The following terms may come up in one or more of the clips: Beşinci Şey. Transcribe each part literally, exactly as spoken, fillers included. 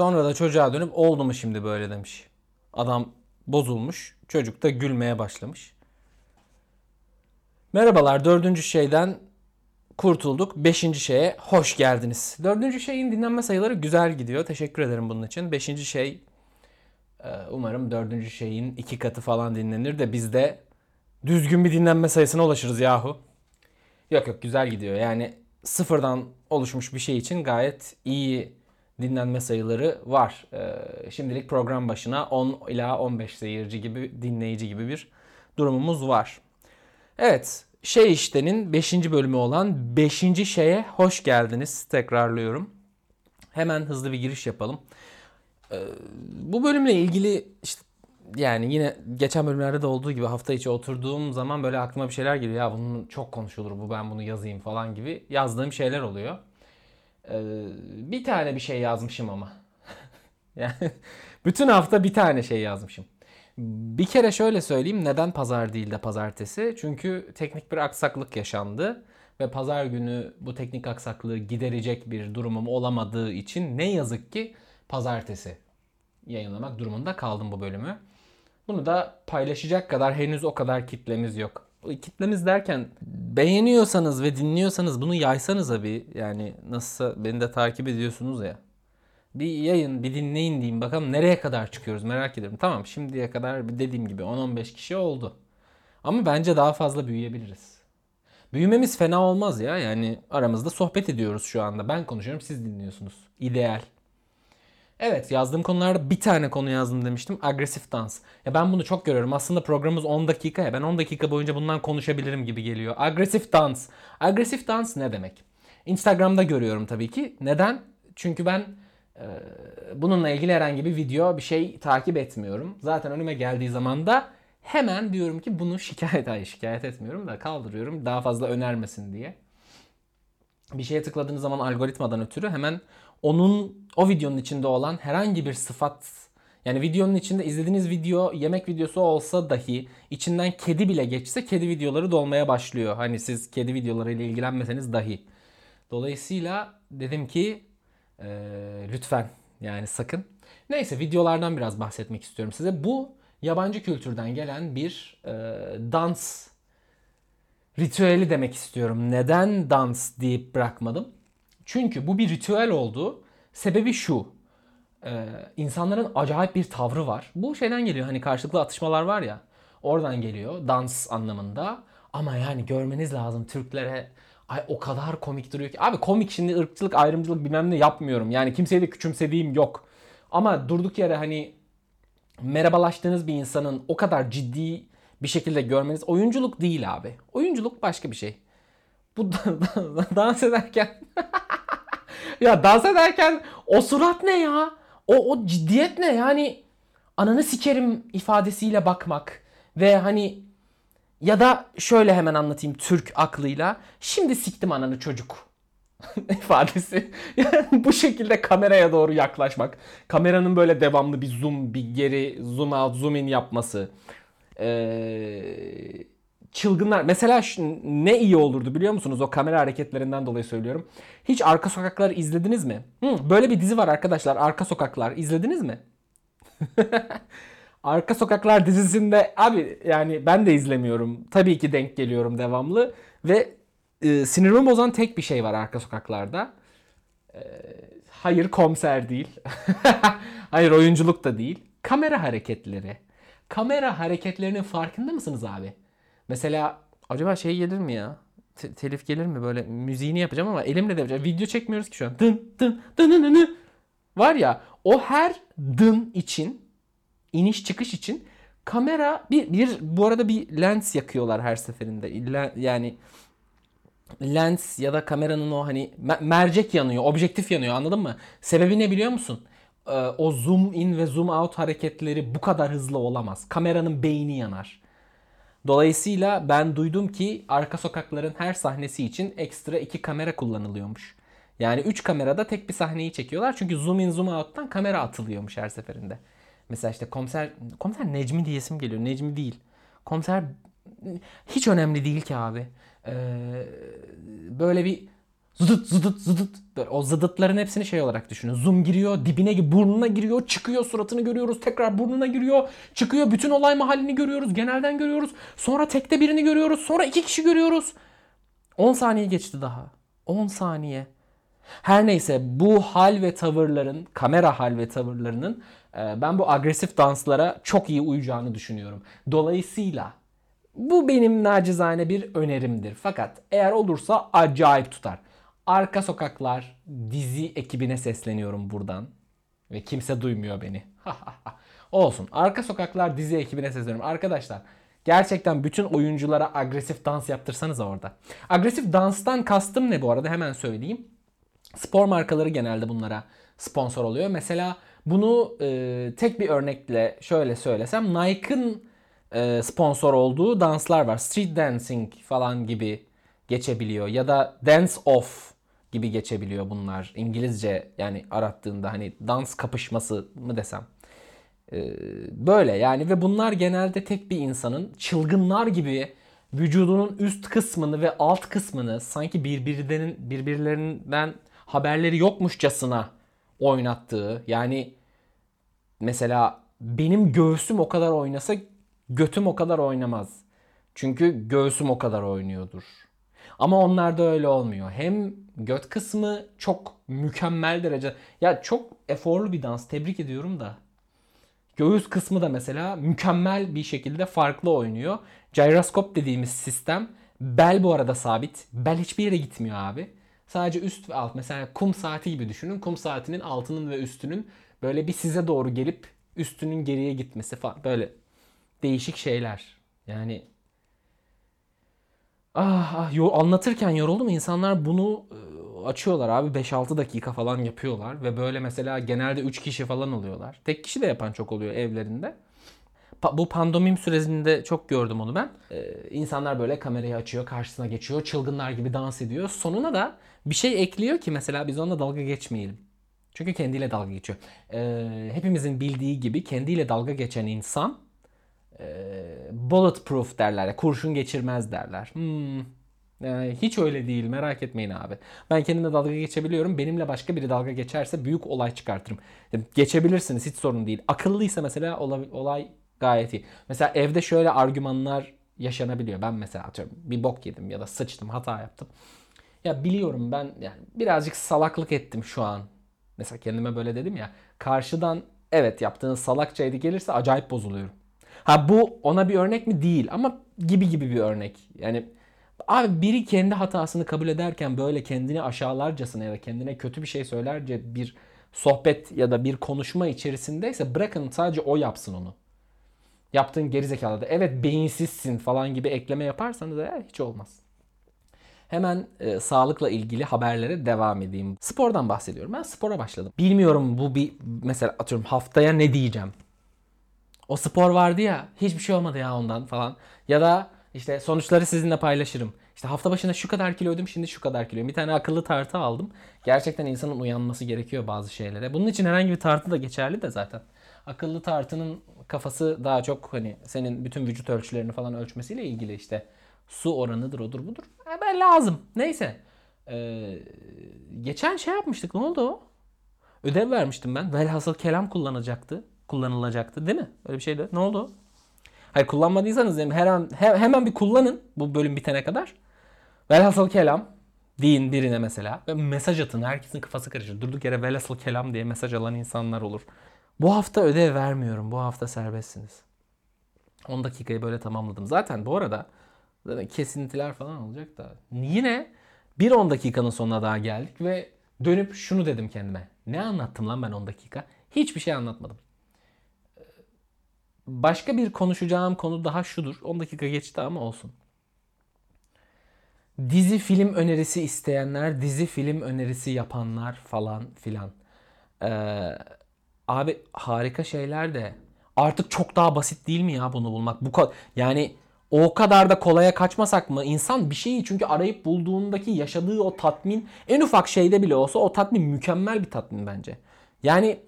Sonra da çocuğa dönüp oldu mu şimdi böyle demiş. Adam bozulmuş. Çocuk da gülmeye başlamış. Merhabalar, dördüncü şeyden kurtulduk. Beşinci şeye hoş geldiniz. Dördüncü şeyin dinlenme sayıları güzel gidiyor. Teşekkür ederim bunun için. Beşinci şey umarım dördüncü şeyin iki katı falan dinlenir de biz de düzgün bir dinlenme sayısına ulaşırız yahu. Yok yok, güzel gidiyor. Yani sıfırdan oluşmuş bir şey için gayet iyi dinlenme sayıları var. Ee, şimdilik program başına on ila on beş seyirci gibi, dinleyici gibi bir durumumuz var. Evet, Şey İşte'nin beşinci bölümü olan beşinci şeye hoş geldiniz. Tekrarlıyorum. Hemen hızlı bir giriş yapalım. Ee, bu bölümle ilgili işte, yani yine geçen bölümlerde de olduğu gibi hafta içi oturduğum zaman böyle aklıma bir şeyler geliyor. Ya bunun çok konuşulur bu, ben bunu yazayım falan gibi yazdığım şeyler oluyor. Ee, bir tane bir şey yazmışım ama. Yani bütün hafta bir tane şey yazmışım. Bir kere şöyle söyleyeyim, neden pazar değil de pazartesi? Çünkü teknik bir aksaklık yaşandı ve pazar günü bu teknik aksaklığı giderecek bir durumum olamadığı için ne yazık ki pazartesi yayınlamak durumunda kaldım bu bölümü. Bunu da paylaşacak kadar henüz o kadar kitlemiz yok. Kitlemiz derken beğeniyorsanız ve dinliyorsanız bunu yaysanıza bir, yani nasılsa beni de takip ediyorsunuz ya. Bir yayın, bir dinleyin diyeyim, bakalım nereye kadar çıkıyoruz merak ederim. Tamam, şimdiye kadar dediğim gibi on on beş kişi oldu. Ama bence daha fazla büyüyebiliriz. Büyümemiz fena olmaz ya, yani aramızda sohbet ediyoruz şu anda. Ben konuşuyorum, siz dinliyorsunuz. İdeal. Evet, yazdığım konularda bir tane konu yazdım demiştim. Agresif dans. Ya ben bunu çok görüyorum. Aslında programımız on dakika ya. Ben on dakika boyunca bundan konuşabilirim gibi geliyor. Agresif dans. Agresif dans ne demek? Instagram'da görüyorum tabii ki. Neden? Çünkü ben e, bununla ilgili herhangi bir video, bir şey takip etmiyorum. Zaten önüme geldiği zaman da hemen diyorum ki bunu şikayet, hayır şikayet etmiyorum da kaldırıyorum. Daha fazla önermesin diye. Bir şeye tıkladığınız zaman algoritmadan ötürü hemen onun, o videonun içinde olan herhangi bir sıfat, yani videonun içinde izlediğiniz video yemek videosu olsa dahi içinden kedi bile geçse kedi videoları dolmaya başlıyor. Hani siz kedi videolarıyla ilgilenmeseniz dahi. Dolayısıyla dedim ki e, lütfen, yani sakın. Neyse, videolardan biraz bahsetmek istiyorum size. Bu yabancı kültürden gelen bir e, dans ritüeli demek istiyorum. Neden dans deyip bırakmadım? Çünkü bu bir ritüel oldu. Sebebi şu. Ee, insanların acayip bir tavrı var. Bu şeyden geliyor. Hani karşılıklı atışmalar var ya. Oradan geliyor. Dans anlamında. Ama yani görmeniz lazım Türklere. Ay o kadar komik duruyor ki. Abi komik, şimdi ırkçılık, ayrımcılık bilmem ne yapmıyorum. Yani kimseyi de küçümsediğim yok. Ama durduk yere hani merhabalaştığınız bir insanın o kadar ciddi bir şekilde görmeniz oyunculuk değil abi. Oyunculuk başka bir şey. Bu dans ederken ya dans ederken o surat ne ya? O o ciddiyet ne? Yani ananı sikerim ifadesiyle bakmak ve hani, ya da şöyle hemen anlatayım Türk aklıyla. Şimdi siktim ananı çocuk ifadesi. Yani bu şekilde kameraya doğru yaklaşmak. Kameranın böyle devamlı bir zoom, bir geri, zoom out, zoom in yapması. Eee Çılgınlar. Mesela ne iyi olurdu biliyor musunuz? O kamera hareketlerinden dolayı söylüyorum. Hiç Arka Sokaklar izlediniz mi? Hı, böyle bir dizi var arkadaşlar. Arka Sokaklar. İzlediniz mi? Arka Sokaklar dizisinde abi, yani ben de izlemiyorum. Tabii ki denk geliyorum devamlı. Ve e, sinirimi bozan tek bir şey var Arka Sokaklar'da. E, hayır komiser değil. Hayır oyunculuk da değil. Kamera hareketleri. Kamera hareketlerinin farkında mısınız abi? Mesela acaba şey gelir mi ya? Te- telif gelir mi? Böyle müziğini yapacağım ama elimle de yapacağım. Video çekmiyoruz ki şu an. Dın dın dın dın dın. Var ya, o her dın için, iniş çıkış için kamera bir, bir bu arada bir lens yakıyorlar her seferinde. İlla, yani lens ya da kameranın o hani mercek yanıyor, objektif yanıyor, anladın mı? Sebebi ne biliyor musun? Ee, o zoom in ve zoom out hareketleri bu kadar hızlı olamaz. Kameranın beyni yanar. Dolayısıyla ben duydum ki Arka Sokakların her sahnesi için ekstra iki kamera kullanılıyormuş. Yani üç kamerada tek bir sahneyi çekiyorlar. Çünkü zoom in zoom out'tan kamera atılıyormuş her seferinde. Mesela işte komiser, komiser Necmi diyesim geliyor. Necmi değil. Komiser hiç önemli değil ki abi. Ee, böyle bir zıdıt zıdıt zıdıt. Böyle o zıdıtların hepsini şey olarak düşünün. Zoom giriyor, dibine, burnuna giriyor, çıkıyor, suratını görüyoruz, tekrar burnuna giriyor, çıkıyor, bütün olay mahallini görüyoruz, genelden görüyoruz. Sonra tekte birini görüyoruz, sonra iki kişi görüyoruz. on saniye geçti daha. on saniye. Her neyse, bu hal ve tavırların, kamera hal ve tavırlarının ben bu agresif danslara çok iyi uyacağını düşünüyorum. Dolayısıyla bu benim nacizane bir önerimdir. Fakat eğer olursa acayip tutar. Arka Sokaklar dizi ekibine sesleniyorum buradan. Ve kimse duymuyor beni. Olsun. Arka Sokaklar dizi ekibine sesleniyorum. Arkadaşlar, gerçekten bütün oyunculara agresif dans yaptırsanız orada. Agresif danstan kastım ne bu arada, hemen söyleyeyim. Spor markaları genelde bunlara sponsor oluyor. Mesela bunu e, tek bir örnekle şöyle söylesem, Nike'ın e, sponsor olduğu danslar var. Street dancing falan gibi geçebiliyor ya da dance off gibi geçebiliyor bunlar. İngilizce, yani arattığında hani dans kapışması mı desem. E, böyle yani, ve bunlar genelde tek bir insanın çılgınlar gibi vücudunun üst kısmını ve alt kısmını sanki birbirlerinin, birbirlerinden haberleri yokmuşçasına oynattığı, yani mesela benim göğsüm o kadar oynasa götüm o kadar oynamaz. Çünkü göğsüm o kadar oynuyordur. Ama onlarda öyle olmuyor. Hem göt kısmı çok mükemmel derece, ya çok eforlu bir dans, tebrik ediyorum da. Göğüs kısmı da mesela mükemmel bir şekilde farklı oynuyor. Gyroskop dediğimiz sistem, bel bu arada sabit. Bel hiçbir yere gitmiyor abi. Sadece üst ve alt. Mesela kum saati gibi düşünün. Kum saatinin altının ve üstünün böyle bir size doğru gelip üstünün geriye gitmesi falan. Böyle değişik şeyler. Yani ah, ah yo, anlatırken yoruldum. İnsanlar bunu e, açıyorlar abi. beş altı dakika falan yapıyorlar. Ve böyle mesela genelde üç kişi falan oluyorlar. Tek kişi de yapan çok oluyor evlerinde. Pa- bu pandemim sürecinde çok gördüm onu ben. Ee, insanlar böyle kamerayı açıyor, karşısına geçiyor, çılgınlar gibi dans ediyor. Sonuna da bir şey ekliyor ki mesela biz onunla dalga geçmeyelim. Çünkü kendiyle dalga geçiyor. Ee, hepimizin bildiği gibi kendiyle dalga geçen insan e, bulletproof derler, kurşun geçirmez derler. Hmm. Yani hiç öyle değil, merak etmeyin abi. Ben kendimle dalga geçebiliyorum. Benimle başka biri dalga geçerse büyük olay çıkartırım. Geçebilirsiniz, hiç sorun değil. Akıllıysa mesela ola- olay... gayet iyi. Mesela evde şöyle argümanlar yaşanabiliyor. Ben mesela atıyorum bir bok yedim ya da sıçtım, hata yaptım. Ya biliyorum ben yani birazcık salaklık ettim şu an. Mesela kendime böyle dedim ya. Karşıdan evet yaptığın salakçaydı gelirse acayip bozuluyorum. Ha bu ona bir örnek mi? Değil ama gibi gibi bir örnek. Yani abi biri kendi hatasını kabul ederken böyle kendini aşağılarcasına ya da kendine kötü bir şey söylerce bir sohbet ya da bir konuşma içerisindeyse bırakın sadece o yapsın onu. Yaptığın gerizekalı da evet beyinsizsin falan gibi ekleme yaparsanız eğer hiç olmaz. Hemen e, sağlıkla ilgili haberlere devam edeyim. Spordan bahsediyorum. Ben spora başladım. Bilmiyorum bu bir mesela atıyorum haftaya ne diyeceğim. O spor vardı ya, hiçbir şey olmadı ya ondan falan. Ya da işte sonuçları sizinle paylaşırım. İşte hafta başında şu kadar kiloydum, şimdi şu kadar kiloyum. Bir tane akıllı tartı aldım. Gerçekten insanın uyanması gerekiyor bazı şeylere. Bunun için herhangi bir tartı da geçerli de zaten. Akıllı tartının kafası daha çok hani senin bütün vücut ölçülerini falan ölçmesiyle ilgili, işte su oranıdır, odur budur. E ben lazım. Neyse. Ee, geçen şey yapmıştık. Ne oldu o? Ödev vermiştim ben. Velhasıl kelam kullanacaktı. Kullanılacaktı değil mi? Öyle bir şeydi. Ne oldu o? Hayır, kullanmadıysanız yani her an, he, hemen bir kullanın bu bölüm bitene kadar. Velhasıl kelam deyin birine mesela. Ve mesaj atın. Herkesin kafası karışır. Durduk yere velhasıl kelam diye mesaj alan insanlar olur. Bu hafta ödev vermiyorum. Bu hafta serbestsiniz. on dakikayı böyle tamamladım. Zaten bu arada kesintiler falan olacak da. Yine bir on dakikanın sonuna daha geldik ve dönüp şunu dedim kendime. Ne anlattım lan ben on dakika? Hiçbir şey anlatmadım. Başka bir konuşacağım konu daha şudur. on dakika geçti ama olsun. Dizi film önerisi isteyenler, dizi film önerisi yapanlar falan filan. Eee... Abi harika şeyler de artık çok daha basit değil mi ya bunu bulmak? Bu kadar, yani o kadar da kolaya kaçmasak mı? İnsan bir şeyi çünkü arayıp bulduğundaki yaşadığı o tatmin, en ufak şeyde bile olsa o tatmin mükemmel bir tatmin bence. Yani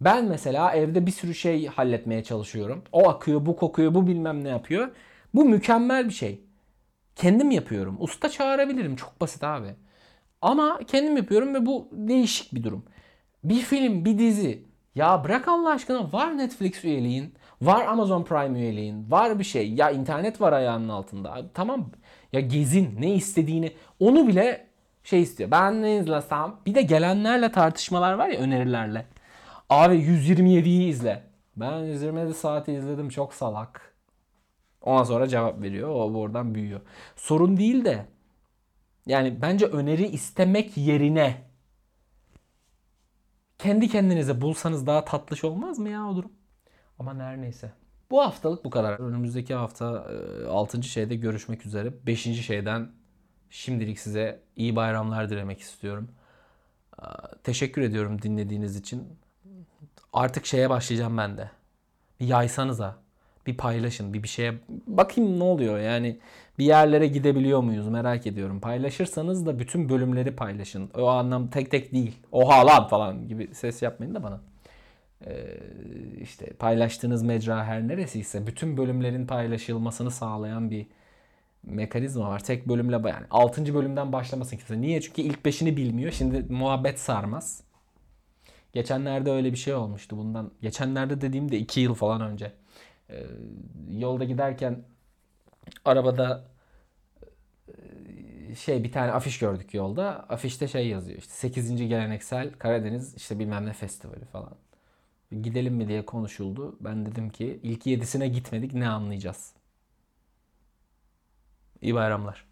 ben mesela evde bir sürü şey halletmeye çalışıyorum. O akıyor, bu kokuyor, bu bilmem ne yapıyor. Bu mükemmel bir şey. Kendim yapıyorum. Usta çağırabilirim. Çok basit abi. Ama kendim yapıyorum ve bu değişik bir durum. Bir film, bir dizi. Ya bırak Allah aşkına, var Netflix üyeliğin, var Amazon Prime üyeliğin, var bir şey. Ya internet var ayağının altında. Tamam ya, gezin ne istediğini. Onu bile şey istiyor. Ben ne izlesem? Bir de gelenlerle tartışmalar var ya, önerilerle. Abi yüz yirmi yediyi izle. Ben yüz yirmi yedi saati izledim, çok salak. Ondan sonra cevap veriyor. O oradan büyüyor. Sorun değil de. Yani bence öneri istemek yerine kendi kendinize bulsanız daha tatlış olmaz mı ya o durum? Ama her neyse. Bu haftalık bu kadar. Önümüzdeki hafta altıncı şeyde görüşmek üzere. beşinci şeyden şimdilik size iyi bayramlar dilemek istiyorum. Teşekkür ediyorum dinlediğiniz için. Artık şeye başlayacağım ben de. Bir yaysanıza. Bir paylaşın. Bir bir şeye bakayım ne oluyor. Yani bir yerlere gidebiliyor muyuz, merak ediyorum. Paylaşırsanız da bütün bölümleri paylaşın. O anlam tek tek değil. Oha lan falan gibi ses yapmayın da bana. Ee, işte paylaştığınız mecra her neresiyse bütün bölümlerin paylaşılmasını sağlayan bir mekanizma var. Tek bölümle yani altıncı bölümden başlamasın kimse. Niye? Çünkü ilk beşini bilmiyor. Şimdi muhabbet sarmaz. Geçenlerde öyle bir şey olmuştu bundan. Geçenlerde dediğimde iki yıl falan önce. Ee, yolda giderken arabada şey bir tane afiş gördük yolda. Afişte şey yazıyor işte sekizinci Geleneksel Karadeniz işte bilmem ne festivali falan. Gidelim mi diye konuşuldu. Ben dedim ki ilk yedisine gitmedik, ne anlayacağız? İyi bayramlar.